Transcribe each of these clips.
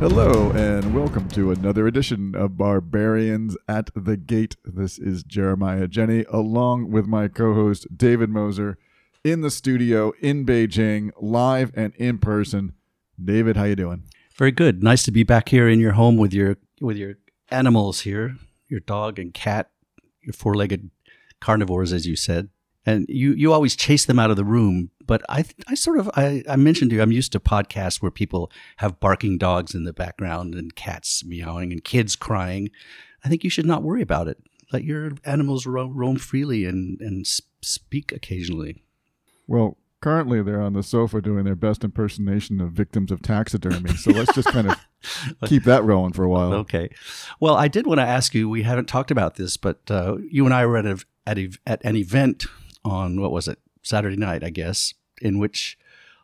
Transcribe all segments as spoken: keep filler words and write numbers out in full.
Hello, and welcome to another edition of Barbarians at the Gate. This is Jeremiah Jenny, along with my co-host David Moser, in the studio in Beijing, live and in person. David, how you doing? Very good. Nice to be back here in your home with your with your animals here, your dog and cat, your four-legged carnivores, as you said. And you, you always chase them out of the room, but I I sort of I, I mentioned to you I'm used to podcasts where people have barking dogs in the background and cats meowing and kids crying. I think you should not worry about it. Let your animals ro- roam freely and and speak occasionally. Well, currently they're on the sofa doing their best impersonation of victims of taxidermy. So let's just kind of keep that rolling for a while. Okay. Well, I did want to ask you. We haven't talked about this, but uh, you and I were at a, at a, at an event on, what was it, Saturday night, I guess, in which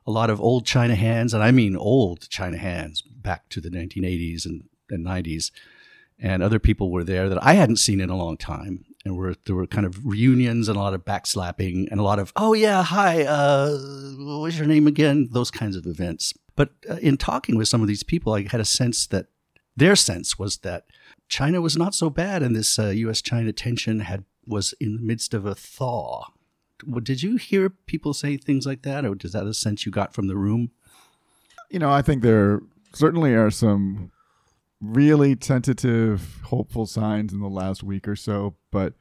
a lot of old China hands, and I mean old China hands, back to the nineteen eighties and, and nineties, and other people were there that I hadn't seen in a long time. And we're, there were kind of reunions and a lot of backslapping and a lot of, oh, yeah, hi, uh, what was your name again? Those kinds of events. But uh, in talking with some of these people, I had a sense that their sense was that China was not so bad, and this uh, U S China tension had was in the midst of a thaw. Did you hear people say things like that, or is that a sense you got from the room? You know, I think there certainly are some really tentative, hopeful signs in the last week or so, but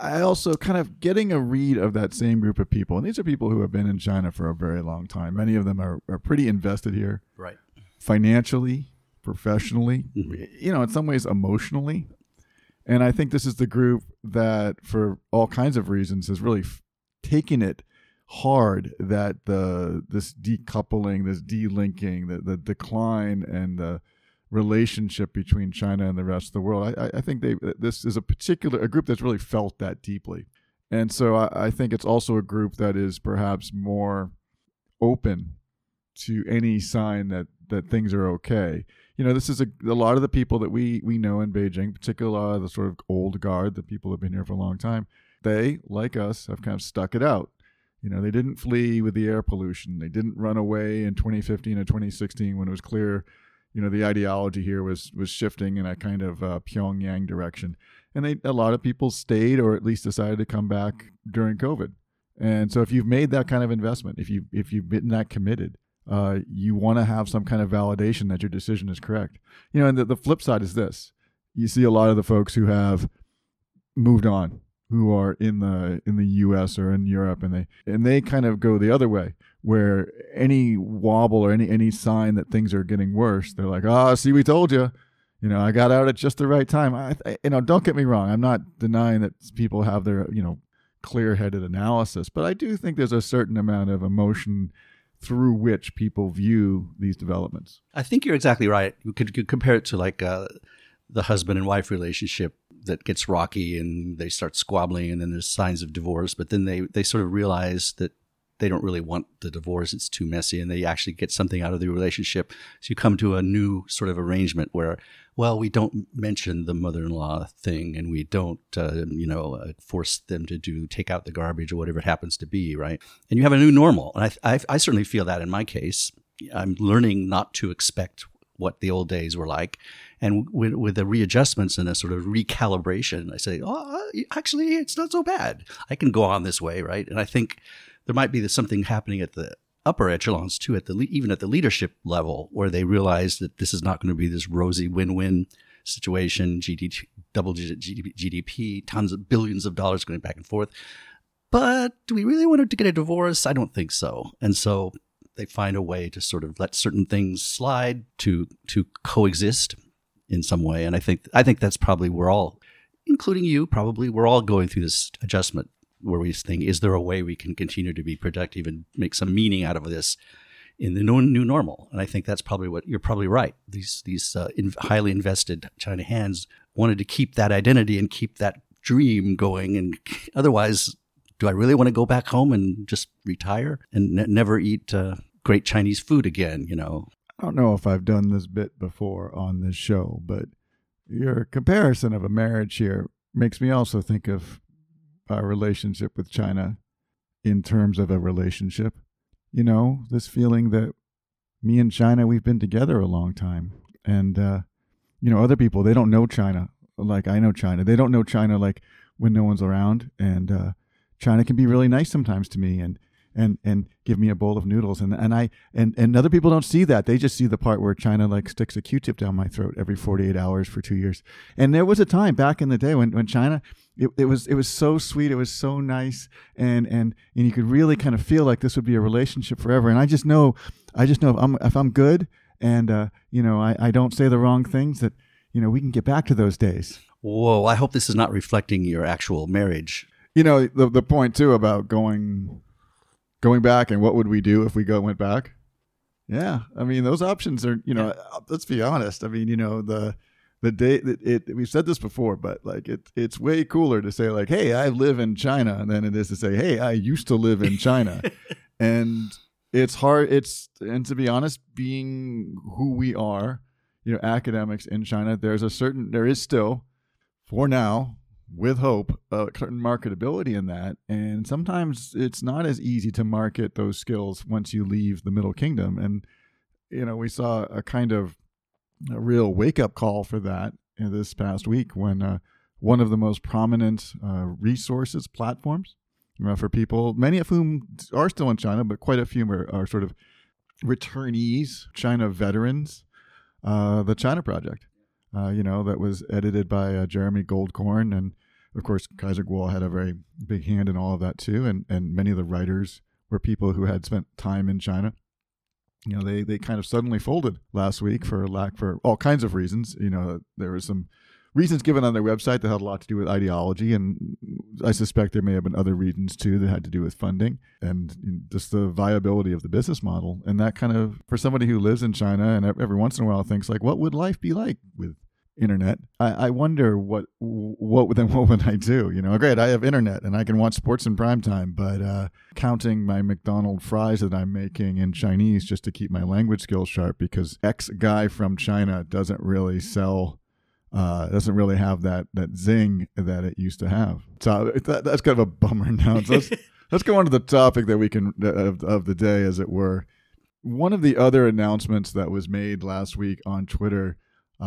I also kind of getting a read of that same group of people, and these are people who have been in China for a very long time. Many of them are, are pretty invested here, right? Financially, professionally, mm-hmm. you know, in some ways emotionally. And I think this is the group that, for all kinds of reasons, has really f- taken it hard that the this decoupling, this delinking, the, the decline and the relationship between China and the rest of the world. I, I think they this is a particular a group that's really felt that deeply. And so I, I think it's also a group that is perhaps more open to any sign that, that things are okay. You know, this is a, a lot of the people that we we know in Beijing, particularly the sort of old guard, the people who've been here for a long time. They, like us, have kind of stuck it out. You know, they didn't flee with the air pollution. They didn't run away in twenty fifteen or twenty sixteen when it was clear, you know, the ideology here was was shifting in a kind of uh, Pyongyang direction. And they, a lot of people stayed or at least decided to come back during COVID. And so if you've made that kind of investment, if you if you've been that committed, Uh, you want to have some kind of validation that your decision is correct. You know, and the, the flip side is this. You see a lot of the folks who have moved on, who are in the in the U S or in Europe, and they and they kind of go the other way, where any wobble or any any sign that things are getting worse, they're like, ah, oh, see, we told you. You know, I got out at just the right time. I, I, you know, don't get me wrong. I'm not denying that people have their, you know, clear-headed analysis, but I do think there's a certain amount of emotion through which people view these developments. I think you're exactly right. You could, could compare it to like uh, the husband and wife relationship that gets rocky and they start squabbling and then there's signs of divorce, but then they, they sort of realize that they don't really want the divorce. It's too messy and they actually get something out of the relationship. So you come to a new sort of arrangement where, well, we don't mention the mother-in-law thing and we don't, uh, you know, uh, force them to do, take out the garbage or whatever it happens to be, right? And you have a new normal. And I, I, I certainly feel that in my case. I'm learning not to expect what the old days were like. And with, with the readjustments and a sort of recalibration, I say, oh, actually, it's not so bad. I can go on this way, right? And I think there might be something happening at the upper echelons too, at the even at the leadership level, where they realize that this is not going to be this rosy win-win situation. G D P, double G D P, tons of billions of dollars going back and forth. But do we really want to get a divorce? I don't think so. And so they find a way to sort of let certain things slide to to coexist in some way. And I think I think that's probably we're all, including you, probably we're all going through this adjustment, where we think, is there a way we can continue to be productive and make some meaning out of this in the new normal? And I think that's probably what you're probably right. These these uh, in, highly invested China hands wanted to keep that identity and keep that dream going. And otherwise, do I really want to go back home and just retire and n- never eat uh, great Chinese food again? You know, I don't know if I've done this bit before on this show, but your comparison of a marriage here makes me also think of our relationship with China in terms of a relationship. You know, this feeling that me and China, we've been together a long time. And, uh, you know, other people, they don't know China like I know China. They don't know China like when no one's around. And uh, China can be really nice sometimes to me and and and give me a bowl of noodles. And and I and, and other people don't see that. They just see the part where China like sticks a Q-tip down my throat every forty-eight hours for two years. And there was a time back in the day when, when China, it, it was it was so sweet. It was so nice. And, and and you could really kind of feel like this would be a relationship forever. And I just know, I just know if I'm, if I'm good and, uh, you know, I, I don't say the wrong things that, you know, we can get back to those days. Whoa, I hope this is not reflecting your actual marriage. You know, the the point, too, about going going back and what would we do if we go went back? Yeah, I mean, those options are, you know, yeah. Let's be honest. I mean, you know, the the day that it, it, we've said this before, but like it, it's way cooler to say like, hey, I live in China than it is to say, hey, I used to live in China. And it's hard. It's and to be honest, being who we are, you know, academics in China, there's a certain, there is still, for now, with hope, a certain marketability in that. And sometimes it's not as easy to market those skills once you leave the Middle Kingdom. And, you know, we saw a kind of a real wake-up call for that in this past week when uh, one of the most prominent uh, resources platforms uh, for people, many of whom are still in China, but quite a few are, are sort of returnees, China veterans, Uh, the China Project, uh, you know, that was edited by uh, Jeremy Goldkorn. And of course, Kaiser Guo had a very big hand in all of that too. And and many of the writers were people who had spent time in China. You know, they, they kind of suddenly folded last week for lack for all kinds of reasons. You know, there was some reasons given on their website that had a lot to do with ideology. And I suspect there may have been other reasons too that had to do with funding and just the viability of the business model. And that kind of, for somebody who lives in China and every once in a while thinks like, what would life be like with internet? I, I wonder what, what then what would I do? You know, great, I have internet and I can watch sports in prime time, but uh, counting my McDonald's fries that I'm making in Chinese just to keep my language skills sharp because X guy from China doesn't really sell Uh, doesn't really have that that zing that it used to have. So that, that's kind of a bummer now. So let's, let's go on to the topic that we can of, of the day, as it were. One of the other announcements that was made last week on Twitter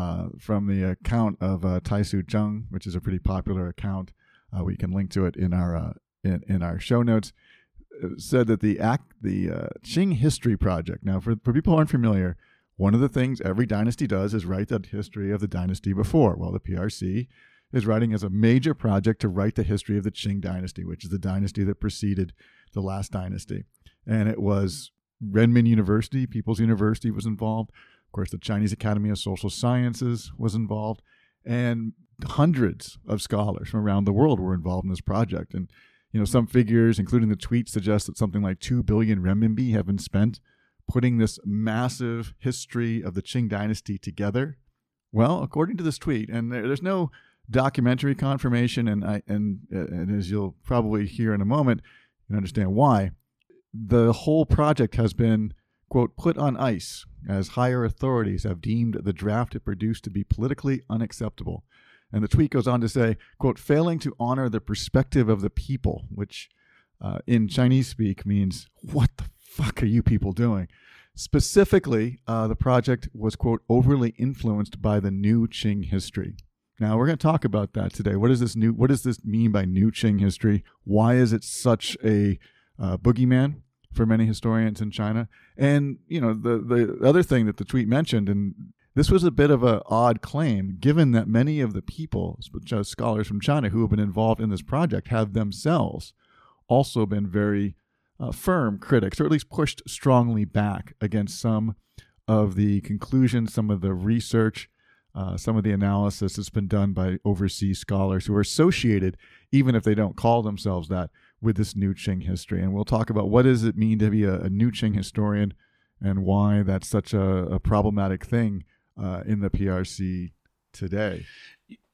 uh, from the account of uh, Taisu Zheng, which is a pretty popular account, uh, we can link to it in our uh, in, in our show notes, said that the act the uh, Qing History Project. Now, for for people who aren't familiar, one of the things every dynasty does is write the history of the dynasty before. Well, the P R C is writing as a major project to write the history of the Qing dynasty, which is the dynasty that preceded the last dynasty. And it was Renmin University, People's University, was involved. Of course, the Chinese Academy of Social Sciences was involved. And hundreds of scholars from around the world were involved in this project. And, you know, some figures, including the tweet, suggest that something like two billion renminbi have been spent putting this massive history of the Qing dynasty together. Well, according to this tweet, and there, there's no documentary confirmation, and I and and as you'll probably hear in a moment, you understand why, the whole project has been, quote, put on ice as higher authorities have deemed the draft it produced to be politically unacceptable. And the tweet goes on to say, quote, failing to honor the perspective of the people, which uh, in Chinese speak means, what the fuck are you people doing? Specifically, uh, the project was, quote, overly influenced by the new Qing history. Now, we're going to talk about that today. What is this new? What does this mean by new Qing history? Why is it such a uh, boogeyman for many historians in China? And, you know, the, the other thing that the tweet mentioned, and this was a bit of an odd claim, given that many of the people, such as scholars from China who have been involved in this project, have themselves also been very Uh, firm critics, or at least pushed strongly back against some of the conclusions, some of the research, uh, some of the analysis that's been done by overseas scholars who are associated, even if they don't call themselves that, with this new Qing history. And we'll talk about what does it mean to be a, a new Qing historian and why that's such a, a problematic thing uh, in the P R C today.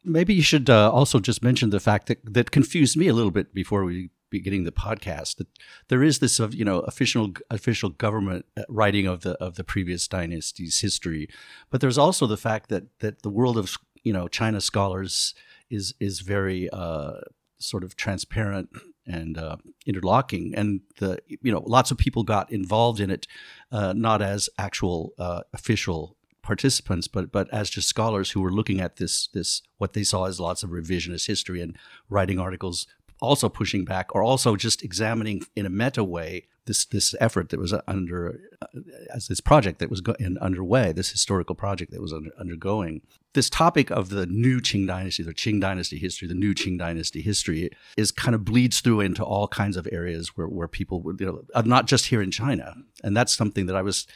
Maybe you should uh, also just mention the fact that that confused me a little bit before we beginning the podcast, that there is this, you know, official official government writing of the of the previous dynasty's history, but there's also the fact that that the world of, you know, China scholars is is very uh, sort of transparent and uh, interlocking, and the you know lots of people got involved in it, uh, not as actual uh, official participants, but but as just scholars who were looking at this this what they saw as lots of revisionist history and writing articles, also pushing back or also just examining in a meta way this this effort that was under uh, as this project that was go- in, underway, this historical project that was under, undergoing. This topic of the new Qing dynasty, the Qing dynasty history, the new Qing dynasty history is kind of bleeds through into all kinds of areas where, where people would, you know, not just here in China. And that's something that I was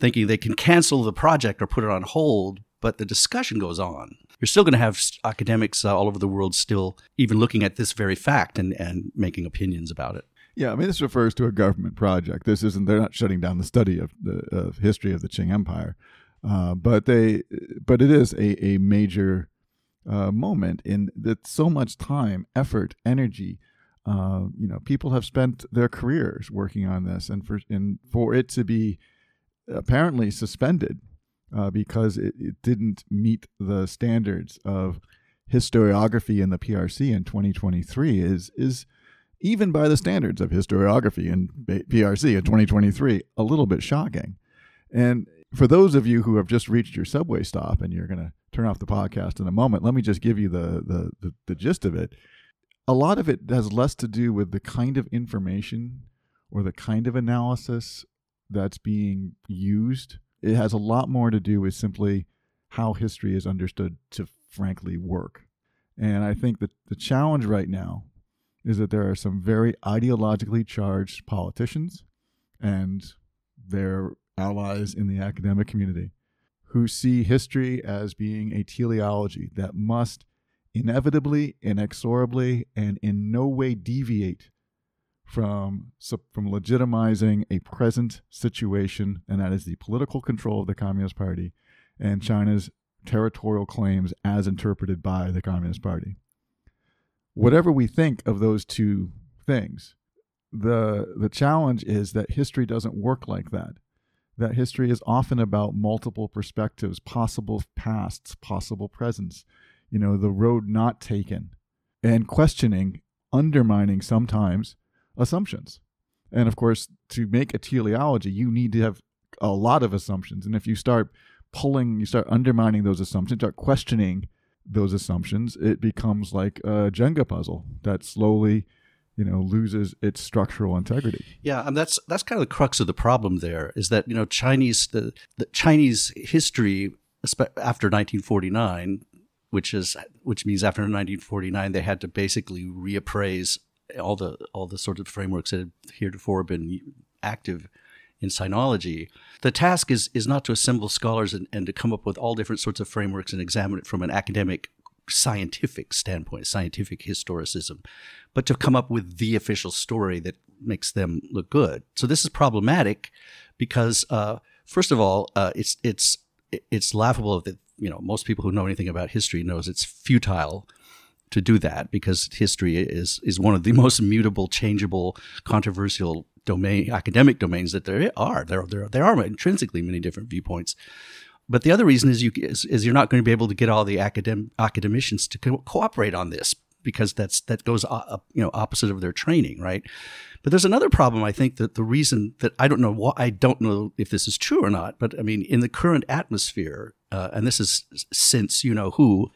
thinking they can cancel the project or put it on hold, but the discussion goes on. You're still going to have academics uh, all over the world still even looking at this very fact and, and making opinions about it. Yeah, I mean, this refers to a government project. This isn't, they're not shutting down the study of the of history of the Qing Empire. Uh, but they, but it is a, a major uh, moment in that so much time, effort, energy, uh, you know, people have spent their careers working on this. And for, and for it to be apparently suspended uh, because it, it didn't meet the standards of historiography in the P R C in twenty twenty-three is is even by the standards of historiography in P R C in twenty twenty-three, a little bit shocking. And for those of you who have just reached your subway stop and you're going to turn off the podcast in a moment, let me just give you the, the the the gist of it. A lot of it has less to do with the kind of information or the kind of analysis that's being used. It has a lot more to do with simply how history is understood to frankly work. And I think that the challenge right now is that there are some very ideologically charged politicians and their allies in the academic community who see history as being a teleology that must inevitably, inexorably, and in no way deviate from from legitimizing a present situation, and that is the political control of the Communist Party and China's territorial claims as interpreted by the Communist Party. Whatever we think of those two things, the the challenge is that history doesn't work like that. That history is often about multiple perspectives, possible pasts, possible presents, you know, the road not taken, and questioning, undermining sometimes assumptions. And of course, to make a teleology, you need to have a lot of assumptions. And if you start pulling, you start undermining those assumptions, start questioning those assumptions, it becomes like a Jenga puzzle that slowly, you know, loses its structural integrity. Yeah, and that's that's kind of the crux of the problem there, is that, you know, Chinese the, the Chinese history after nineteen forty-nine, which is which means after nineteen forty-nine they had to basically reappraise all the all the sort of frameworks that had heretofore been active in Sinology. The task is is not to assemble scholars and, and to come up with all different sorts of frameworks and examine it from an academic, scientific standpoint, scientific historicism, but to come up with the official story that makes them look good. So this is problematic because, uh, first of all, uh, it's it's it's laughable that, you know, most people who know anything about history knows it's futile to do that, because history is is one of the most mutable, changeable, controversial domain, academic domains that there are. There there there are intrinsically many different viewpoints. But the other reason is you is, is you're not going to be able to get all the academ, academicians to co- cooperate on this, because that's that goes uh, you know opposite of their training, right? But there's another problem. I think that the reason that I don't know why, I don't know if this is true or not, but I mean, in the current atmosphere, uh, and this is since you know who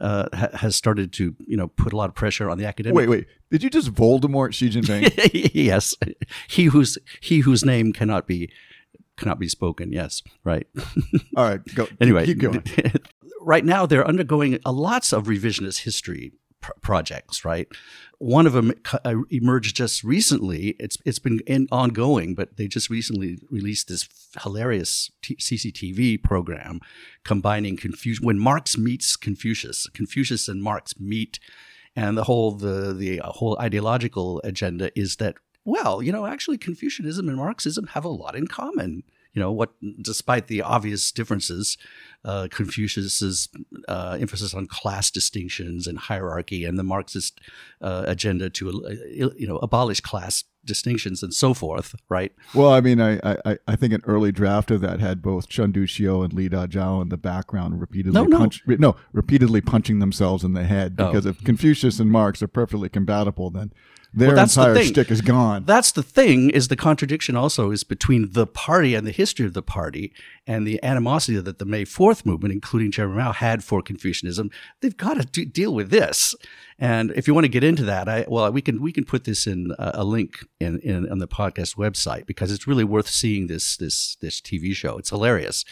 Uh, ha- has started to, you know, put a lot of pressure on the academic. Wait, wait, did you just Voldemort Xi Jinping? Yes, he whose he whose name cannot be cannot be spoken. Yes, right. All right, go. Anyway, keep going. Right now, they're undergoing a lots of revisionist history pr- projects. Right, one of them emerged just recently. It's it's been in, ongoing, but they just recently released this hilarious C C T V program combining Confucius, when Marx meets Confucius, Confucius and Marx meet, and the whole the the whole ideological agenda is that, well, you know, actually Confucianism and Marxism have a lot in common. You know, what, despite the obvious differences, uh, Confucius's uh, emphasis on class distinctions and hierarchy, and the Marxist uh, agenda to uh, you know abolish class distinctions and so forth, right? Well, I mean, I I, I think an early draft of that had both Chen Duxiu and Li Dajiao in the background repeatedly no, no. Punch, re, no, repeatedly punching themselves in the head because oh. if Confucius and Marx are perfectly compatible, then their well, entire the shtick is gone. That's the thing, is the contradiction also is between the party and the history of the party and the animosity that the May fourth movement, including Chairman Mao, had for Confucianism. They've got to do, deal with this. And if you want to get into that, I, well, we can we can put this in a, a link in, in on the podcast website, because it's really worth seeing this this this T V show. It's hilarious,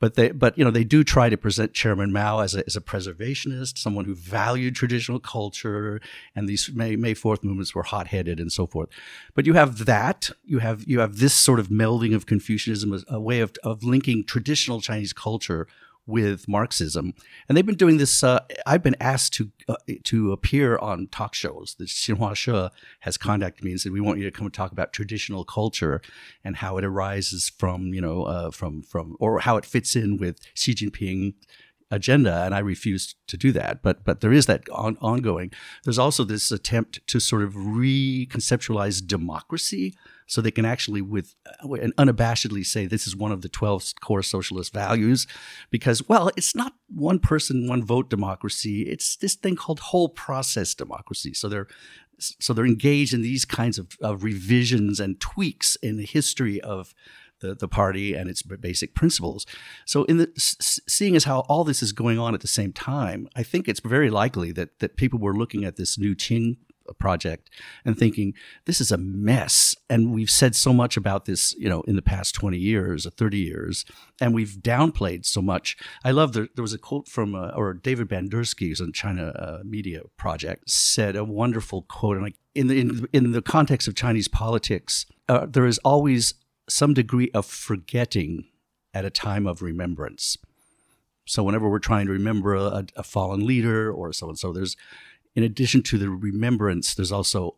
but they but you know they do try to present Chairman Mao as a as a preservationist, someone who valued traditional culture, and these May May fourth movements were hot-headed and so forth. But you have that, you have you have this sort of melding of Confucianism, as a way of of linking traditional Chinese culture with Marxism, and they've been doing this. Uh, I've been asked to uh, to appear on talk shows. The Xinhua She has contacted me and said, "We want you to come and talk about traditional culture and how it arises from, you know, uh, from from or how it fits in with Xi Jinping's agenda." And I refused to do that. But but there is that on, ongoing. There's also this attempt to sort of reconceptualize democracy, so they can actually, with and unabashedly, say this is one of the twelve core socialist values, because, well, it's not one person, one vote democracy. It's this thing called whole process democracy. So they're so they're engaged in these kinds of, of revisions and tweaks in the history of the, the party and its basic principles. So, in the seeing as how all this is going on at the same time, I think it's very likely that that people were looking at this new Qing project and thinking, this is a mess, and we've said so much about this, you know, in the past twenty years or thirty years, and we've downplayed so much. I love that there was a quote from uh, or David Bandersky, who's on China uh, Media Project, said a wonderful quote, and like in the in, in the context of Chinese politics, uh, there is always some degree of forgetting at a time of remembrance. So whenever we're trying to remember a, a fallen leader or so and so, there's in addition to the remembrance, there's also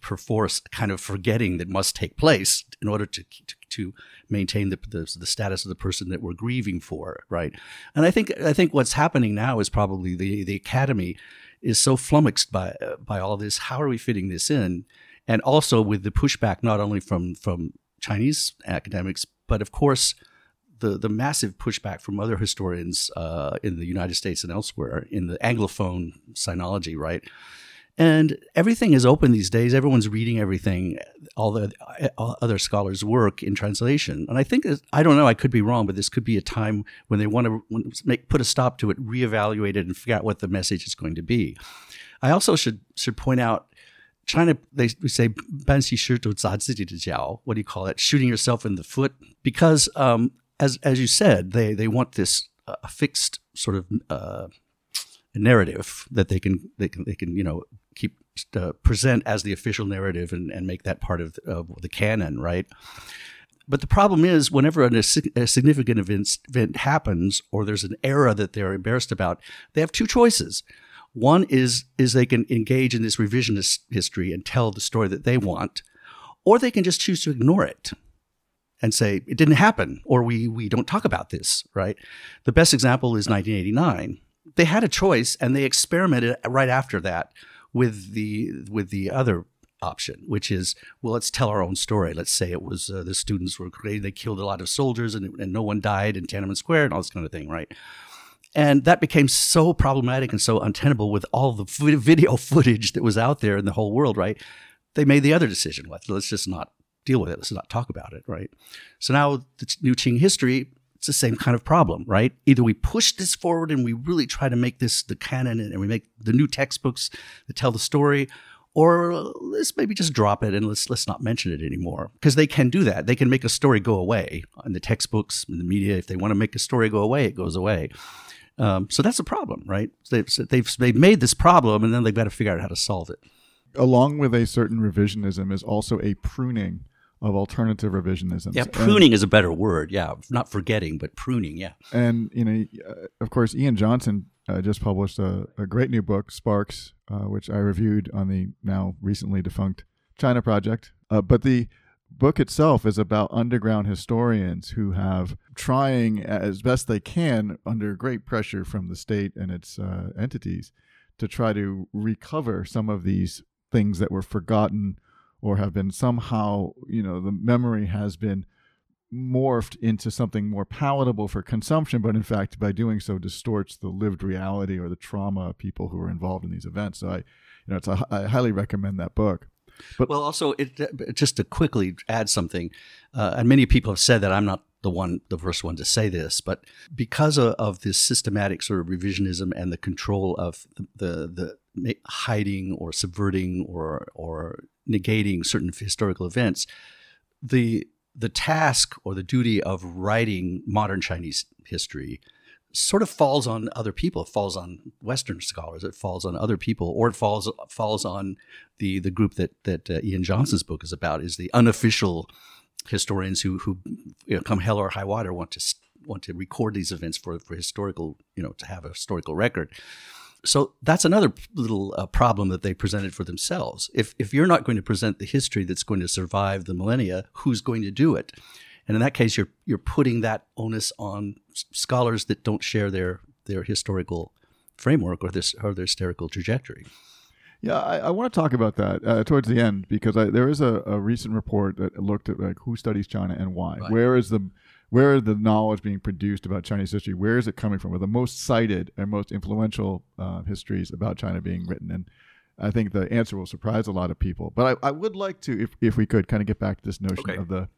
perforce a kind of forgetting that must take place in order to to, to maintain the, the the status of the person that we're grieving for, right? And I think I think what's happening now is probably the the academy is so flummoxed by by all this. How are we fitting this in? And also with the pushback not only from from Chinese academics, but of course the the massive pushback from other historians uh, in the United States and elsewhere in the Anglophone sinology, right? And everything is open these days. Everyone's reading everything, all the all other scholars' work in translation. And I think, I don't know, I could be wrong, but this could be a time when they want to make, put a stop to it, reevaluate it, and figure out what the message is going to be. I also should should point out, China, they say, what do you call it? Shooting yourself in the foot. Because um, As as you said, they they want this uh, fixed sort of uh, narrative that they can they can they can you know keep uh, present as the official narrative and, and make that part of the, of the canon, right? But the problem is, whenever a, a significant event, event happens, or there's an era that they're embarrassed about, they have two choices. One is is they can engage in this revisionist history and tell the story that they want, or they can just choose to ignore it and say, it didn't happen, or we we don't talk about this, right? The best example is nineteen eighty-nine. They had a choice, and they experimented right after that with the with the other option, which is, well, let's tell our own story. Let's say it was uh, the students were created, they killed a lot of soldiers, and, and no one died in Tiananmen Square and all this kind of thing, right? And that became so problematic and so untenable with all the video footage that was out there in the whole world, right? They made the other decision, let's just not deal with it. Let's not talk about it, right? So now the new Qing history, it's the same kind of problem, right? Either we push this forward and we really try to make this the canon and we make the new textbooks that tell the story, or let's maybe just drop it and let's let's not mention it anymore. Because they can do that. They can make a story go away in the textbooks, in the media. If they want to make a story go away, it goes away. Um, so that's a problem, right? They've, they've, they've made this problem, and then they've got to figure out how to solve it. Along with a certain revisionism is also a pruning of alternative revisionism. Yeah, pruning and, is a better word. Yeah, not forgetting, but pruning, yeah. And, you know, uh, of course, Ian Johnson uh, just published a, a great new book, Sparks, uh, which I reviewed on the now recently defunct China Project. Uh, but the book itself is about underground historians who have trying as best they can under great pressure from the state and its uh, entities to try to recover some of these things that were forgotten or have been somehow, you know, the memory has been morphed into something more palatable for consumption, but in fact, by doing so, distorts the lived reality or the trauma of people who are involved in these events. So I, you know, it's a, I highly recommend that book. But well, also, it, just to quickly add something, uh, and many people have said that I'm not the one, the first one to say this, but because of, of this systematic sort of revisionism and the control of the the, the hiding or subverting or or negating certain historical events, the the task or the duty of writing modern Chinese history sort of falls on other people. It falls on Western scholars. It falls on other people, or it falls falls on the the group that that uh, Ian Johnson's book is about, is the unofficial historians who who you know, come hell or high water want to want to record these events for for historical, you know, to have a historical record. So that's another little uh, problem that they presented for themselves. If if you're not going to present the history that's going to survive the millennia, who's going to do it? And in that case, you're you're putting that onus on s- scholars that don't share their their historical framework or this or their historical trajectory. Yeah, I, I want to talk about that uh, towards the end, because I, there is a, a recent report that looked at like who studies China and why. Right. Where is the where is the knowledge being produced about Chinese history? Where is it coming from? Well, the most cited and most influential uh, histories about China being written, and I think the answer will surprise a lot of people. But I, I would like to, if if we could, kind of get back to this notion okay. of the.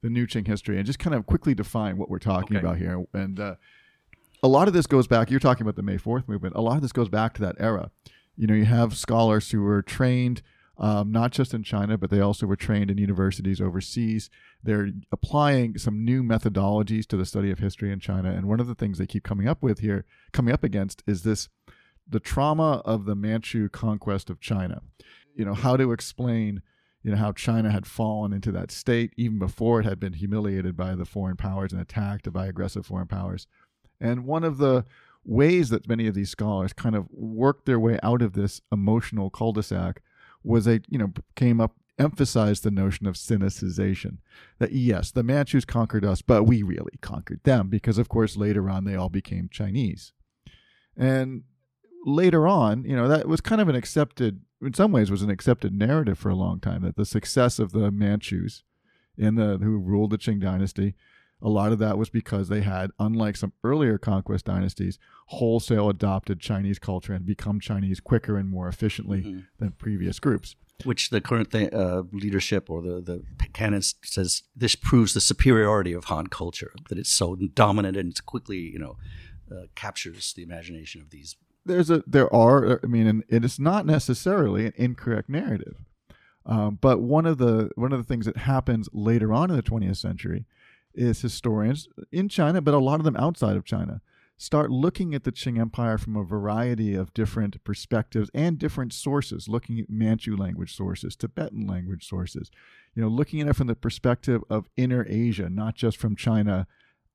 the new Qing history, and just kind of quickly define what we're talking okay. about here. And uh, a lot of this goes back, you're talking about the May fourth movement, a lot of this goes back to that era. You know, you have scholars who were trained um, not just in China, but they also were trained in universities overseas. They're applying some new methodologies to the study of history in China. And one of the things they keep coming up with here, coming up against is this, the trauma of the Manchu conquest of China. You know, how to explain you know, how China had fallen into that state even before it had been humiliated by the foreign powers and attacked by aggressive foreign powers. And one of the ways that many of these scholars kind of worked their way out of this emotional cul-de-sac was they, you know, came up, emphasized the notion of Sinicization. That, yes, the Manchus conquered us, but we really conquered them because, of course, later on they all became Chinese. And later on, you know, that was kind of an accepted in some ways was an accepted narrative for a long time, that the success of the Manchus in the who ruled the Qing dynasty, a lot of that was because they had, unlike some earlier conquest dynasties, wholesale adopted Chinese culture and become Chinese quicker and more efficiently mm-hmm. than previous groups. Which the current th- uh, leadership or the, the canon says this proves the superiority of Han culture, that it's so dominant and it's quickly, you know, uh, captures the imagination of these. There's a there are I mean and it is not necessarily an incorrect narrative, um, but one of the one of the things that happens later on in the twentieth century is historians in China, but a lot of them outside of China, start looking at the Qing Empire from a variety of different perspectives and different sources, looking at Manchu language sources, Tibetan language sources, you know, looking at it from the perspective of Inner Asia, not just from China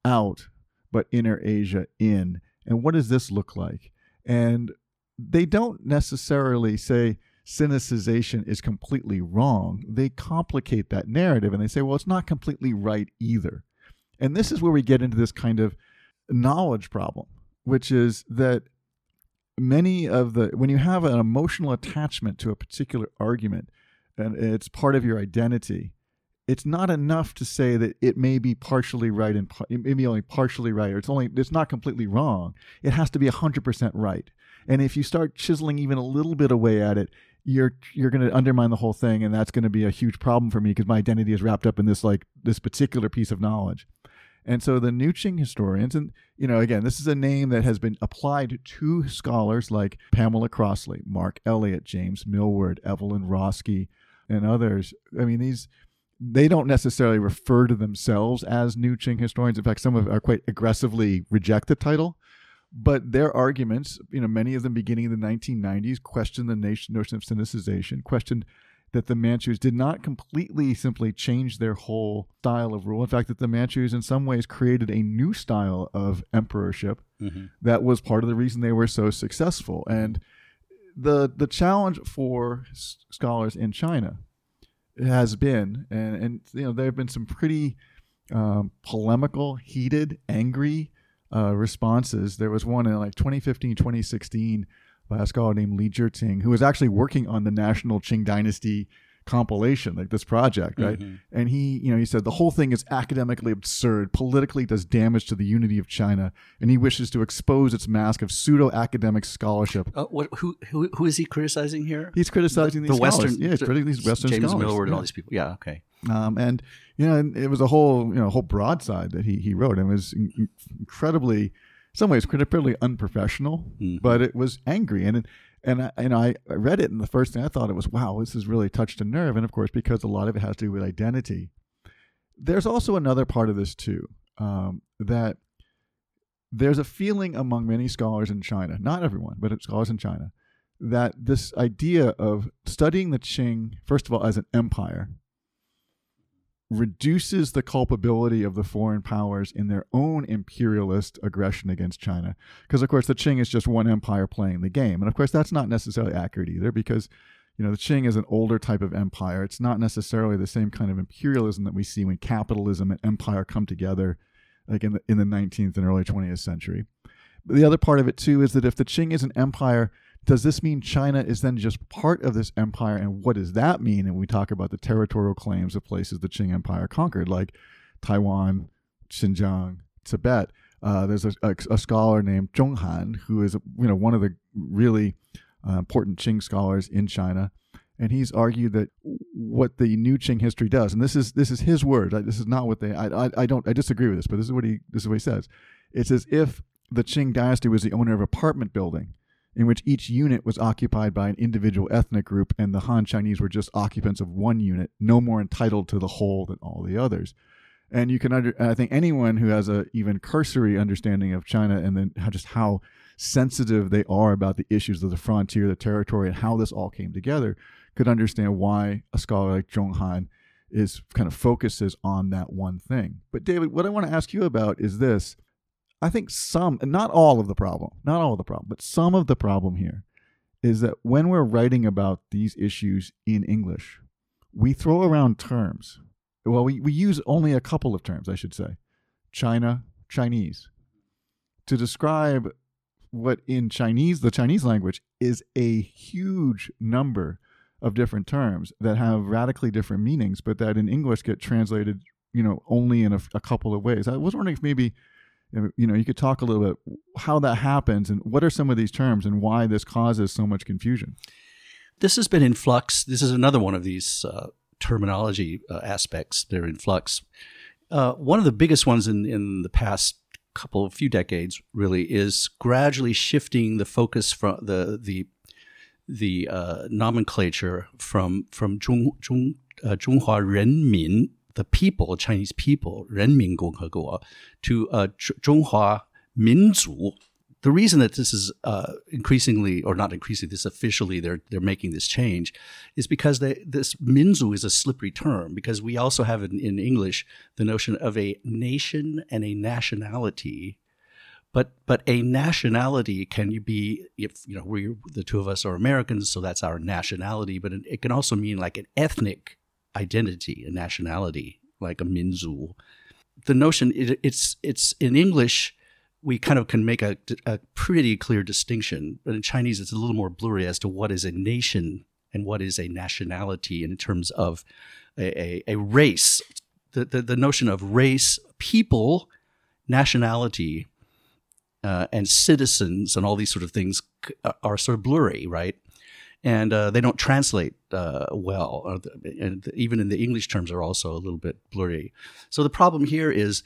out, but Inner Asia in, and what does this look like? And they don't necessarily say Sinicization is completely wrong. They complicate that narrative and they say, well, it's not completely right either. And this is where we get into this kind of knowledge problem, which is that many of the, when you have an emotional attachment to a particular argument and it's part of your identity, it's not enough to say that it may be partially right and it may be only partially right, or it's only it's not completely wrong. It has to be one hundred percent right. And if you start chiseling even a little bit away at it, you're you're going to undermine the whole thing, and that's going to be a huge problem for me because my identity is wrapped up in this like this particular piece of knowledge. And so the new Qing historians, and you know, again, this is a name that has been applied to scholars like Pamela Crossley, Mark Elliott, James Millward, Evelyn Rosky, and others. I mean, these. They don't necessarily refer to themselves as new Qing historians. In fact, some of them are quite aggressively reject the title. But their arguments, you know, many of them beginning in the nineteen nineties, questioned the nation, notion of Sinicization, questioned that the Manchus did not completely simply change their whole style of rule. In fact, that the Manchus in some ways created a new style of emperorship mm-hmm. that was part of the reason they were so successful. And the the challenge for s- scholars in China has been, and, and you know, there have been some pretty um, polemical, heated, angry uh, responses. There was one in like twenty fifteen, twenty sixteen by a scholar named Li Juting, who was actually working on the National Qing Dynasty compilation, like this project, right? Mm-hmm. And he, you know, he said the whole thing is academically absurd, politically does damage to the unity of China, and he wishes to expose its mask of pseudo-academic scholarship. Uh, what, who, who, who is he criticizing here? He's criticizing the, these the scholars. Western, yeah, he's criticizing these Western James scholars. James Millward, yeah. And all these people. Yeah, okay. Um, and you know, and it was a whole, you know, whole broadside that he he wrote, and it was in- incredibly, in some ways, incredibly unprofessional, mm. but it was angry and. It, And I, and I read it, and the first thing I thought it was, wow, this has really touched a nerve. And of course, because a lot of it has to do with identity. There's also another part of this too, um, that there's a feeling among many scholars in China, not everyone, but scholars in China, that this idea of studying the Qing, first of all, as an empire, reduces the culpability of the foreign powers in their own imperialist aggression against China. Because, of course, the Qing is just one empire playing the game. And, of course, that's not necessarily accurate either because, you know, the Qing is an older type of empire. It's not necessarily the same kind of imperialism that we see when capitalism and empire come together, like in the, in the nineteenth and early twentieth century. But the other part of it, too, is that if the Qing is an empire, does this mean China is then just part of this empire? And what does that mean? And we talk about the territorial claims of places the Qing Empire conquered, like Taiwan, Xinjiang, Tibet. Uh, there's a, a, a scholar named Zhong Han, who is you know one of the really uh, important Qing scholars in China. And he's argued that what the new Qing history does, and this is this is his word. I, this is not what they. I, I I don't. I disagree with this, but this is what he. This is what he says. It's as if the Qing dynasty was the owner of an apartment building, in which each unit was occupied by an individual ethnic group, and the Han Chinese were just occupants of one unit, no more entitled to the whole than all the others. And you can, under, I think, anyone who has a even cursory understanding of China and then how, just how sensitive they are about the issues of the frontier, the territory, and how this all came together, could understand why a scholar like Zhong Han is kind of focuses on that one thing. But David, what I want to ask you about is this. I think some, not all of the problem, not all of the problem, but some of the problem here is that when we're writing about these issues in English, we throw around terms. Well, we, we use only a couple of terms, I should say. China, Chinese, to describe what in Chinese, the Chinese language, is a huge number of different terms that have radically different meanings, but that in English get translated, you know, only in a, a couple of ways. I was wondering if maybe you know, you could talk a little bit how that happens and what are some of these terms and why this causes so much confusion. This has been in flux. This is another one of these uh, terminology uh, aspects that are in flux. Uh, one of the biggest ones in, in the past couple, few decades really is gradually shifting the focus from the the the uh, nomenclature from from Zhong, Zhong, uh, Zhonghua Renmin, the people, Chinese people, Renmin Goldkorn, to uh, Zhonghua Minzu. The reason that this is uh, increasingly, or not increasingly, this officially they're they're making this change, is because they, this Minzu is a slippery term, because we also have in, in English the notion of a nation and a nationality. But but a nationality can you be, if you know we the two of us are Americans, so that's our nationality. But it, it can also mean like an ethnic identity, a nationality, like a minzu. The notion, it, it's it's in English, we kind of can make a, a pretty clear distinction, but in Chinese, it's a little more blurry as to what is a nation and what is a nationality in terms of a, a, a race. The, the the notion of race, people, nationality, uh, and citizens and all these sort of things are sort of blurry, right? And uh, they don't translate uh, well, or the, and even in the English terms are also a little bit blurry. So the problem here is,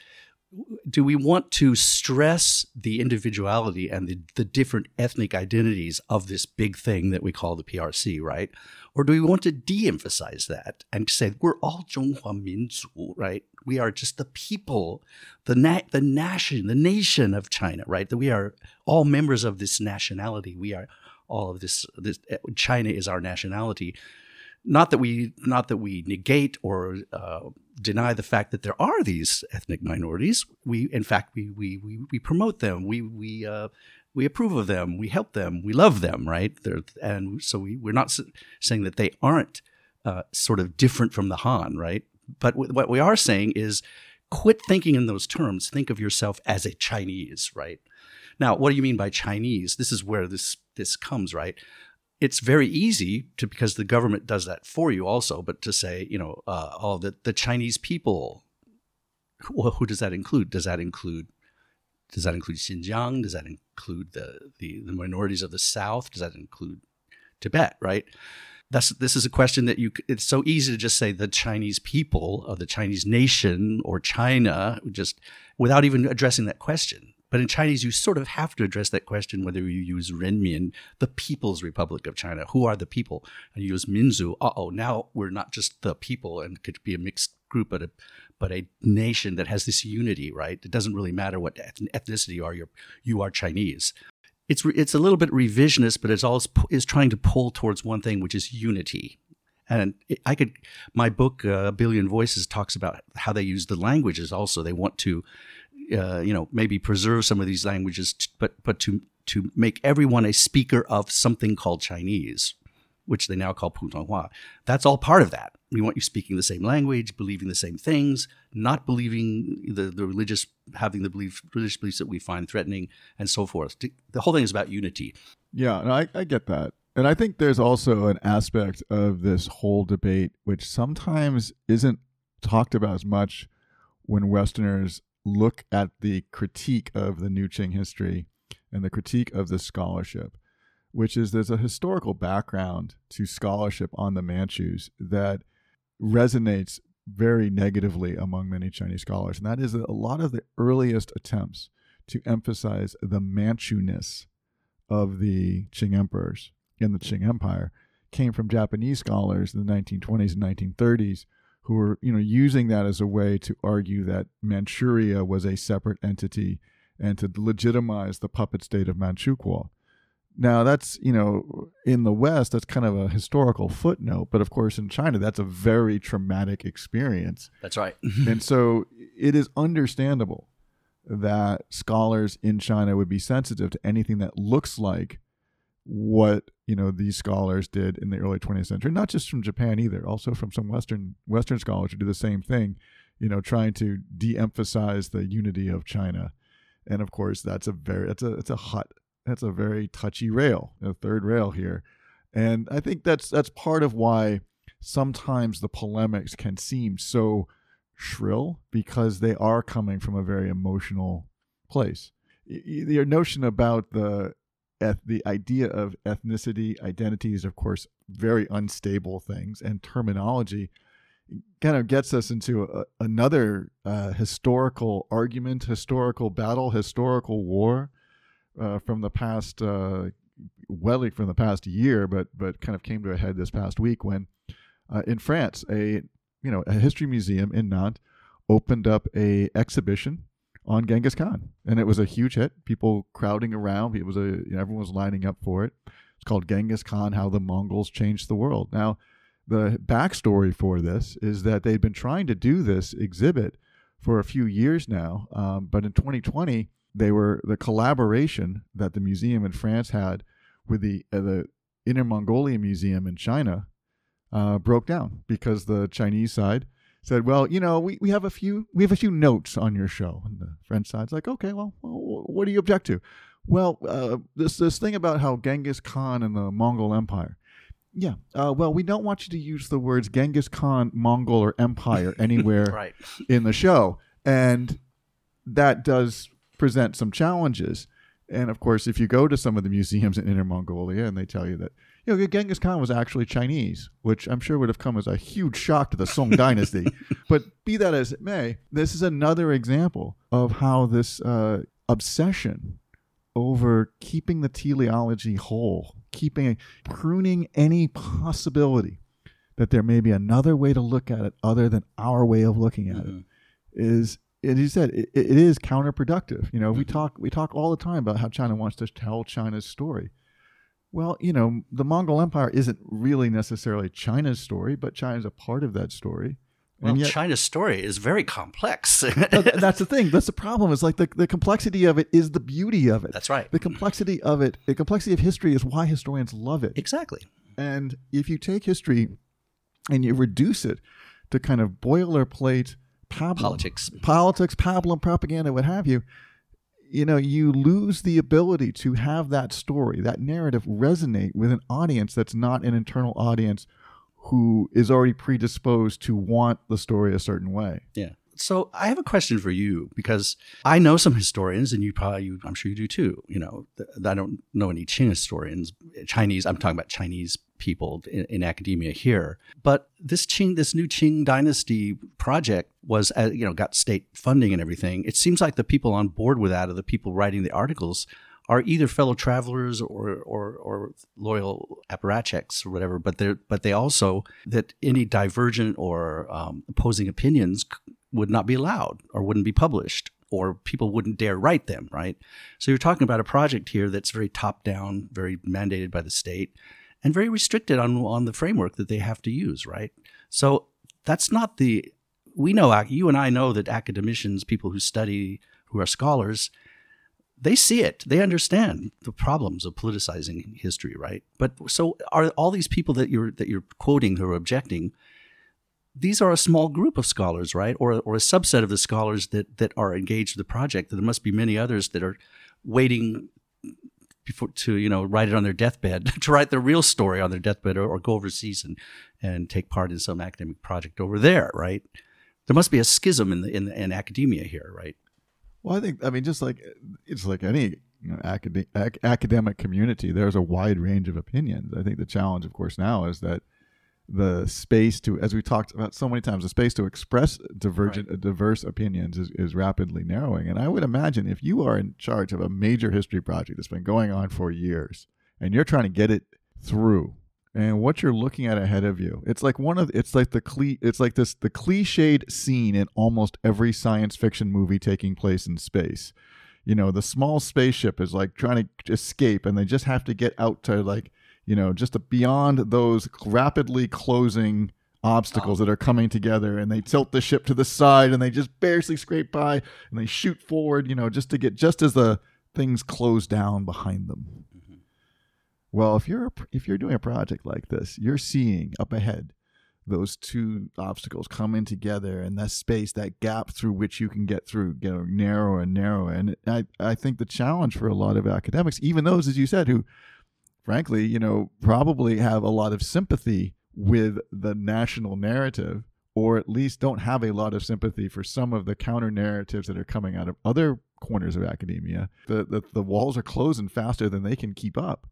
do we want to stress the individuality and the, the different ethnic identities of this big thing that we call the P R C, right? Or do we want to de-emphasize that and say, we're all Zhonghua Minzu, right? We are just the people, the na- the nation, the nation of China, right? That we are all members of this nationality. We are all of this, this China is our nationality. Not that we, not that we negate or uh, deny the fact that there are these ethnic minorities. We, in fact, we we we, we promote them. We we uh, we approve of them. We help them. We love them, right? They're, and so we we're not saying that they aren't uh, sort of different from the Han, right? But w- what we are saying is, quit thinking in those terms. Think of yourself as a Chinese, right? Now, what do you mean by Chinese? This is where this this comes, right? it's very easy to, because the government does that for you also, but to say, you know, uh, oh, the, the Chinese people, well, who does that include? Does that include, does that include Xinjiang? Does that include the, the, the minorities of the South? Does that include Tibet, right? That's, this is a question that you, it's so easy to just say the Chinese people or the Chinese nation or China, just without even addressing that question. But in Chinese, you sort of have to address that question, whether you use Renmin, the People's Republic of China, who are the people, and you use Minzu, uh-oh, now we're not just the people and could be a mixed group, but a, but a nation that has this unity, right? It doesn't really matter what ethnicity you are, you're, you are Chinese. It's it's a little bit revisionist, but it's always is trying to pull towards one thing, which is unity. And I could, my book, uh, A Billion Voices, talks about how they use the languages. Also, they want to, uh, you know, maybe preserve some of these languages, t- but but to to make everyone a speaker of something called Chinese, which they now call Putonghua. That's all part of that. We want you speaking the same language, believing the same things, not believing the, the religious, having the belief, religious beliefs that we find threatening, and so forth. The whole thing is about unity. Yeah, and I, I get that. And I think there's also an aspect of this whole debate which sometimes isn't talked about as much when Westerners look at the critique of the new Qing history and the critique of the scholarship, which is there's a historical background to scholarship on the Manchus that resonates very negatively among many Chinese scholars. And that is that a lot of the earliest attempts to emphasize the Manchu-ness of the Qing emperors in the Qing Empire came from Japanese scholars in the nineteen twenties and nineteen thirties who were, you know, using that as a way to argue that Manchuria was a separate entity and to legitimize the puppet state of Manchukuo. Now, that's, you know, in the West, that's kind of a historical footnote. But of course, in China, that's a very traumatic experience. That's right. And so it is understandable that scholars in China would be sensitive to anything that looks like what, you know, these scholars did in the early twentieth century, not just from Japan either, also from some Western Western scholars who do the same thing, you know, trying to de-emphasize the unity of China. And of course, that's a very, that's a, it's a hot That's a very touchy rail, a third rail here. And I think that's that's part of why sometimes the polemics can seem so shrill, because they are coming from a very emotional place. Your notion about the the idea of ethnicity, identity is, of course, very unstable things, and terminology kind of gets us into a, another uh, historical argument, historical battle, historical war. Uh, from the past, uh, well, from the past year, but but kind of came to a head this past week when, uh, in France, a you know a history museum in Nantes opened up a exhibition on Genghis Khan, and it was a huge hit. People crowding around, it was a you know, everyone was lining up for it. It's called Genghis Khan: How the Mongols Changed the World. Now, the backstory for this is that they'd been trying to do this exhibit for a few years now, um, but in twenty twenty. They were the collaboration that the museum in France had with the uh, the Inner Mongolia Museum in China uh, broke down because the Chinese side said, "Well, you know, we, we have a few we have a few notes on your show," and the French side's like, "Okay, well, what do you object to?" Well, uh, this this thing about how Genghis Khan and the Mongol Empire. Yeah. Uh, well, we don't want you to use the words Genghis Khan, Mongol, or Empire anywhere right. in the show, and that does present some challenges. And of course, if you go to some of the museums in Inner Mongolia and they tell you that, you know, Genghis Khan was actually Chinese, which I'm sure would have come as a huge shock to the Song dynasty. But be that as it may, this is another example of how this uh, obsession over keeping the teleology whole, keeping pruning any possibility that there may be another way to look at it other than our way of looking at mm-hmm. it is As you said, it, it is counterproductive. You know, we talk we talk all the time about how China wants to tell China's story. Well, you know, the Mongol Empire isn't really necessarily China's story, but China's a part of that story. Well, and yet, China's story is very complex. That's the thing. That's the problem. It's like the, the complexity of it is the beauty of it. That's right. The complexity of it, the complexity of history is why historians love it. Exactly. And if you take history and you reduce it to kind of boilerplate, Pablum, politics, politics, pablum, propaganda, what have you, you know, you lose the ability to have that story, that narrative resonate with an audience that's not an internal audience who is already predisposed to want the story a certain way. Yeah. So I have a question for you, because I know some historians, and you probably, you, I'm sure you do too. You know, th- I don't know any Qing historians, Chinese, I'm talking about Chinese people in, in academia here. But this Qing, this new Qing dynasty project was, uh, you know, got state funding and everything. It seems like the people on board with that, or the people writing the articles, are either fellow travelers or or, or loyal apparatchiks or whatever, but they but they also, that any divergent or um, opposing opinions would not be allowed or wouldn't be published, or people wouldn't dare write them, right? So you're talking about a project here that's very top-down, very mandated by the state, and very restricted on, on the framework that they have to use, right? So that's not the – we know – you and I know that academicians, people who study, who are scholars – they see it. They understand the problems of politicizing history, right? But so are all these people that you're that you're quoting who are objecting, these are a small group of scholars, right? Or or a subset of the scholars that that are engaged with the project. There must be many others that are waiting before to, you know, write it on their deathbed, to write their real story on their deathbed, or, or go overseas and, and take part in some academic project over there, right? There must be a schism in the, in, in academia here, right? Well, I think, I mean, just like it's like any, you know, acad- ac- academic community, there's a wide range of opinions. I think the challenge, of course, now is that the space to, as we talked about so many times, the space to express divergent, right. diverse opinions is, is rapidly narrowing. And I would imagine if you are in charge of a major history project that's been going on for years, and you're trying to get it through, and what you're looking at ahead of you, it's like one of it's like the cli- it's like this the cliched scene in almost every science fiction movie taking place in space. You know, the small spaceship is like trying to escape, and they just have to get out to, like, you know, just beyond those rapidly closing obstacles that are coming together, and they tilt the ship to the side, and they just barely scrape by, and they shoot forward, you know, just to get just as the things close down behind them. Well, if you're if you're doing a project like this, you're seeing up ahead those two obstacles coming together, and that space, that gap through which you can get through, getting narrower and narrower. And I, I think the challenge for a lot of academics, even those, as you said, who, frankly, you know, probably have a lot of sympathy with the national narrative, or at least don't have a lot of sympathy for some of the counter narratives that are coming out of other corners of academia. The the, the walls are closing faster than they can keep up.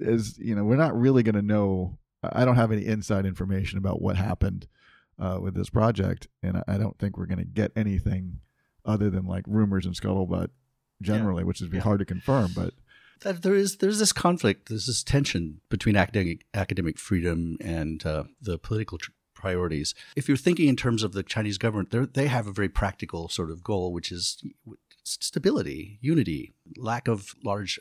Is, you know, we're not really going to know. I don't have any inside information about what happened uh, with this project, and I don't think we're going to get anything other than like rumors and scuttlebutt generally, yeah. which would be yeah. hard to confirm. But that there is there's this conflict, there's this tension between academic academic freedom and uh, the political tr- priorities. If you're thinking in terms of the Chinese government, they they have a very practical sort of goal, which is stability, unity, lack of large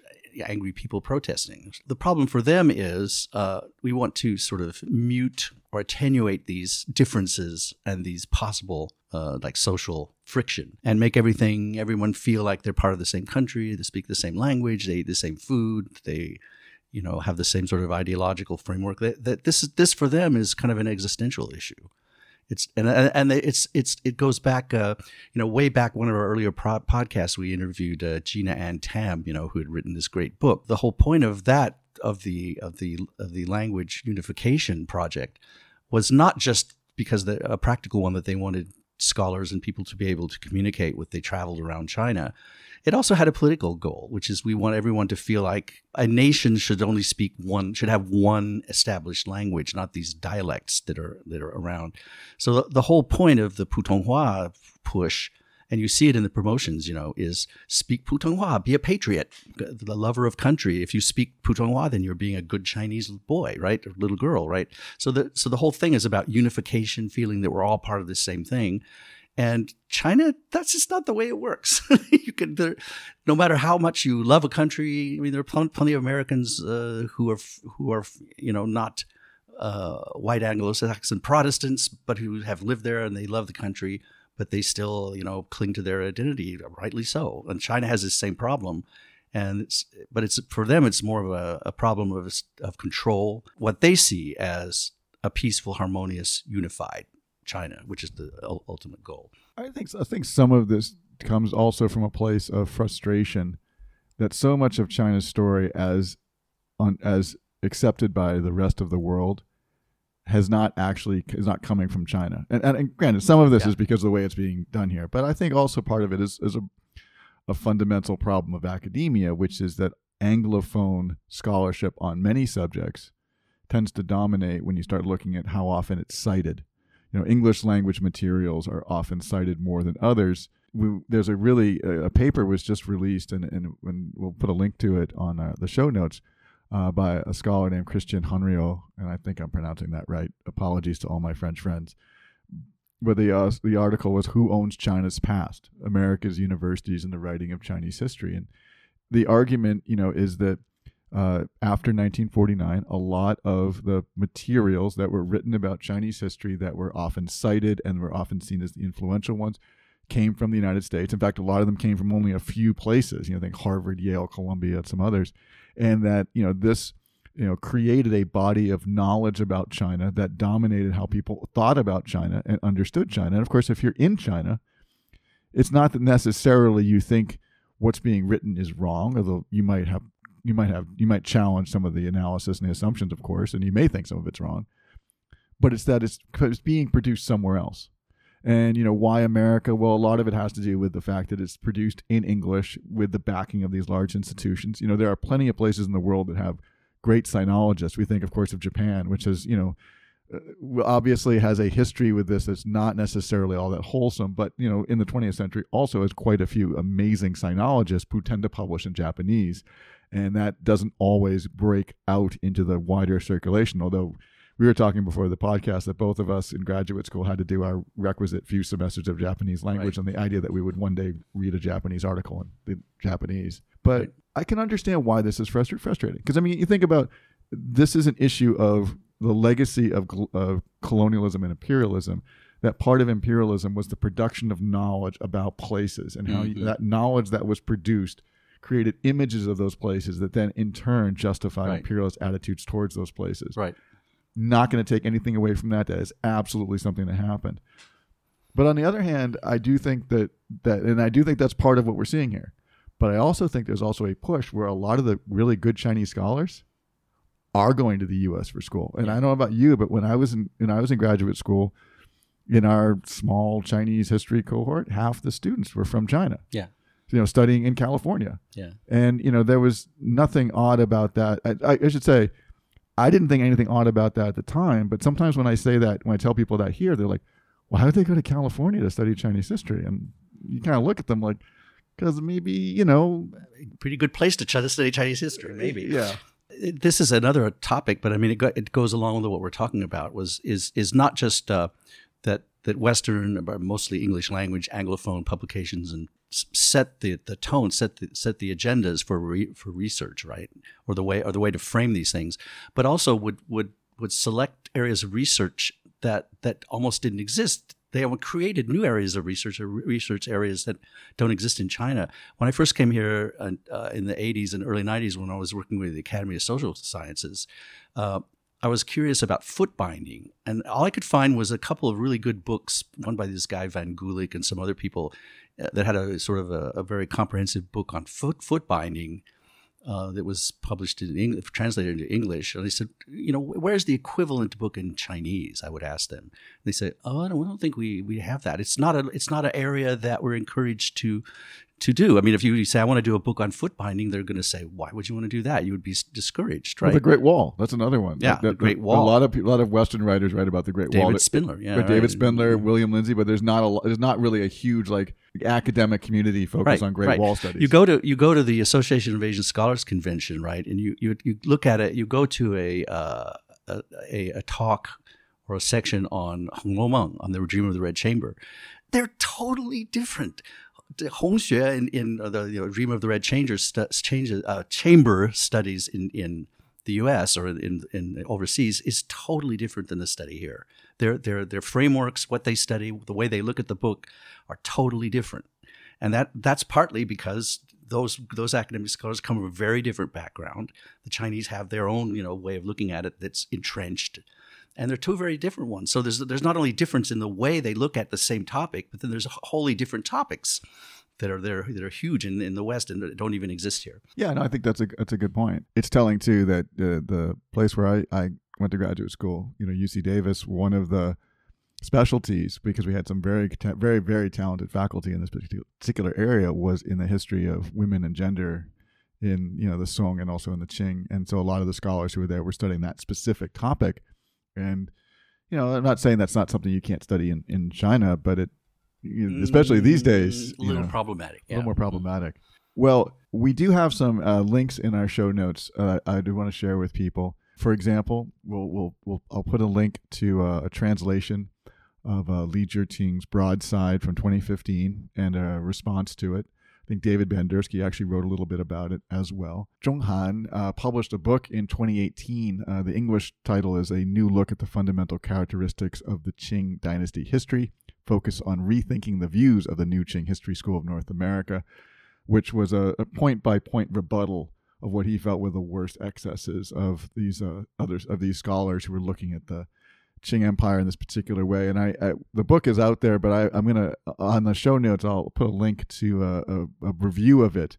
angry people protesting. The problem for them is uh, we want to sort of mute or attenuate these differences and these possible uh, like social friction, and make everything, everyone feel like they're part of the same country, they speak the same language, they eat the same food, they, you know, have the same sort of ideological framework. That, that this is this for them is kind of an existential issue. It's and and it's it's it goes back, uh, you know, way back. One of our earlier pro- podcasts, we interviewed uh, Gina Ann Tam, you know, who had written this great book. The whole point of that of the of the of the language unification project was not just because the, a practical one that they wanted scholars and people to be able to communicate with. They traveled around China. It also had a political goal, which is we want everyone to feel like a nation should only speak one, should have one established language, not these dialects that are that are around. So the, the whole point of the Putonghua push, and you see it in the promotions, you know, is speak Putonghua, be a patriot, the lover of country. If you speak Putonghua, then you're being a good Chinese boy, right, or little girl, right? So the so the whole thing is about unification, feeling that we're all part of the same thing. And China, that's just not the way it works. You can, there, no matter how much you love a country, I mean, there are pl- plenty of Americans uh, who are, who are, you know, not uh, white Anglo-Saxon Protestants, but who have lived there and they love the country, but they still, you know, cling to their identity, rightly so. And China has this same problem. And it's, but it's for them, it's more of a, a problem of of control, what they see as a peaceful, harmonious, unified China, which is the ultimate goal. I think I think some of this comes also from a place of frustration that so much of China's story, as on, as accepted by the rest of the world, has not actually is not coming from China. And, and, and granted, some of this yeah. is because of the way it's being done here, but I think also part of it is is a a fundamental problem of academia, which is that Anglophone scholarship on many subjects tends to dominate when you start looking at how often it's cited. You know, English language materials are often cited more than others. We, there's a really a, a paper was just released, and and, and we'll put a link to it on uh, the show notes uh, by a scholar named Christian Henriot, and I think I'm pronouncing that right. Apologies to all my French friends. But the uh, the article was "Who Owns China's Past? America's Universities and the Writing of Chinese History." And the argument, you know, is that uh, after nineteen forty-nine, a lot of the materials that were written about Chinese history that were often cited and were often seen as the influential ones came from the United States. In fact, a lot of them came from only a few places, you know, think Harvard, Yale, Columbia, and some others. And that, you know, this, you know, created a body of knowledge about China that dominated how people thought about China and understood China. And of course, if you're in China, it's not that necessarily you think what's being written is wrong, although you might have, you might have, you might challenge some of the analysis and the assumptions, of course, and you may think some of it's wrong, but it's that it's, it's being produced somewhere else. And, you know, why America? Well, a lot of it has to do with the fact that it's produced in English with the backing of these large institutions. You know, there are plenty of places in the world that have great sinologists. We think, of course, of Japan, which is, you know, obviously has a history with this that's not necessarily all that wholesome, but, you know, in the twentieth century also has quite a few amazing sinologists who tend to publish in Japanese, and that doesn't always break out into the wider circulation. Although we were talking before the podcast that both of us in graduate school had to do our requisite few semesters of Japanese language, right, on the idea that we would one day read a Japanese article in the Japanese. But right, I can understand why this is frustrating, because I mean, you think about, this is an issue of the legacy of, of colonialism and imperialism, that part of imperialism was the production of knowledge about places, and how mm-hmm. you, that knowledge that was produced created images of those places that then in turn justified right. imperialist attitudes towards those places. Right. Not going to take anything away from that. That is absolutely something that happened. But on the other hand, I do think that, that, and I do think that's part of what we're seeing here. But I also think there's also a push where a lot of the really good Chinese scholars are going to the U S for school. And I don't know about you, but when I was in when I was in graduate school, in our small Chinese history cohort, half the students were from China. Yeah. You know, studying in California. Yeah. And, you know, there was nothing odd about that. I, I should say, I didn't think anything odd about that at the time, but sometimes when I say that, when I tell people that here, they're like, well, how did they go to California to study Chinese history? And you kind of look at them like, because maybe, you know. Pretty good place to study Chinese history, maybe. Yeah. This is another topic, but I mean, it, go, it goes along with what we're talking about. Was is is not just uh, that that Western, mostly English language, Anglophone publications and set the, the tone, set the, set the agendas for re, for research, right, or the way or the way to frame these things, but also would would, would select areas of research that that almost didn't exist. They created new areas of research, or research areas that don't exist in China. When I first came here uh, in the eighties and early nineties, when I was working with the Academy of Social Sciences, uh, I was curious about foot binding. And all I could find was a couple of really good books, one by this guy, Van Gulik, and some other people uh, that had a sort of a, a very comprehensive book on foot, foot binding uh, that was published in English, translated into English. And I said, you know, where's the equivalent book in Chinese? I would ask them. And they said, oh, I don't, I don't think we, we have that. It's not a it's not an area that we're encouraged to to do. I mean, if you say, I want to do a book on foot binding, they're going to say, why would you want to do that? You would be discouraged, right? Well, the Great Wall. That's another one. Yeah, that, that, the Great Wall. A lot of a lot of Western writers write about the Great Wall. David Spindler, yeah. But right. David Spindler, yeah. William Lindsay, but there's not a there's not really a huge like academic community focus right, on Great right. Wall studies. You go to you go to the Association of Asian Scholars Convention, right? And you you, you look at it. You go to a uh, a, a talk or a section on Hong Lo Meng, on the Dream of the Red Chamber. They're totally different. Hongxue in, in the you know, Dream of the Red Chamber, stu- changes, uh, chamber studies in, in the U S or in, in overseas is totally different than the study here. Their, their, their frameworks, what they study, the way they look at the book are totally different. And that that's partly because those those academic scholars come from a very different background. The Chinese have their own you know way of looking at it that's entrenched. And they're two very different ones. So there's there's not only difference in the way they look at the same topic, but then there's wholly different topics that are there that are huge in, in the West and don't even exist here. Yeah, no, I think that's a that's a good point. It's telling too that uh, the place where I, I went to graduate school, you know, U C Davis, one of the specialties, because we had some very very very talented faculty in this particular area, was in the history of women and gender in, you know, the Song and also in the Qing. And so a lot of the scholars who were there were studying that specific topic. And, you know, I'm not saying that's not something you can't study in, in China, but it, especially these days, a little you know, problematic, yeah. a little more problematic. Well, we do have some uh, links in our show notes. Uh, I do want to share with people. For example, we'll we'll, we'll I'll put a link to uh, a translation of uh, Li Juting's broadside from twenty fifteen and a response to it. I think David Bandersky actually wrote a little bit about it as well. Zhong Han uh, published a book in twenty eighteen. Uh, the English title is A New Look at the Fundamental Characteristics of the Qing Dynasty History, Focus on Rethinking the Views of the New Qing History School of North America, which was a, a point-by-point rebuttal of what he felt were the worst excesses of these uh, others of these scholars who were looking at the Qing Empire in this particular way. And I, I the book is out there, but I, I'm gonna on the show notes I'll put a link to a, a, a review of it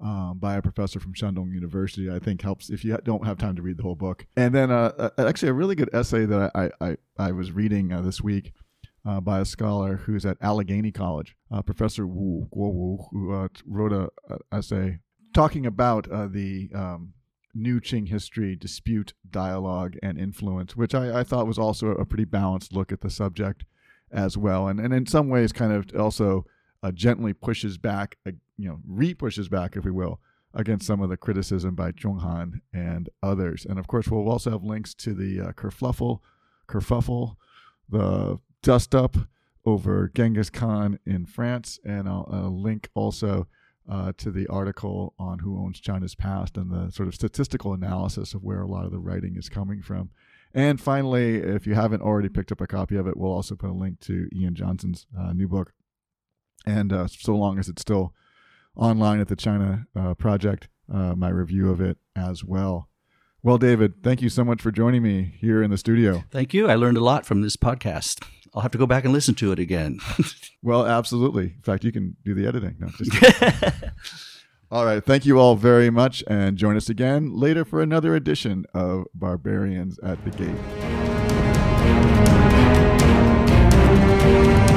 um, by a professor from Shandong University. I think helps if you don't have time to read the whole book. And then uh, actually a really good essay that I I, I was reading uh, this week uh, by a scholar who's at Allegheny College, uh, Professor Wu Guo Wu, who uh, wrote a, a essay talking about uh, the um, New Qing History, Dispute, Dialogue, and Influence, which I, I thought was also a pretty balanced look at the subject as well. And and in some ways kind of also uh, gently pushes back, uh, you know, re-pushes back, if we will, against some of the criticism by Zhong Han and others. And of course, we'll also have links to the uh, kerfluffle, kerfuffle, the dust-up over Genghis Khan in France, and I'll uh, link also Uh, to the article on Who Owns China's Past and the sort of statistical analysis of where a lot of the writing is coming from. And finally, if you haven't already picked up a copy of it, we'll also put a link to Ian Johnson's uh, new book. And uh, so long as it's still online at the China uh, Project, uh, my review of it as well. Well, David, thank you so much for joining me here in the studio. Thank you. I learned a lot from this podcast. I'll have to go back and listen to it again. Well, absolutely. In fact, you can do the editing. No, just all right. Thank you all very much, and join us again later for another edition of Barbarians at the Gate.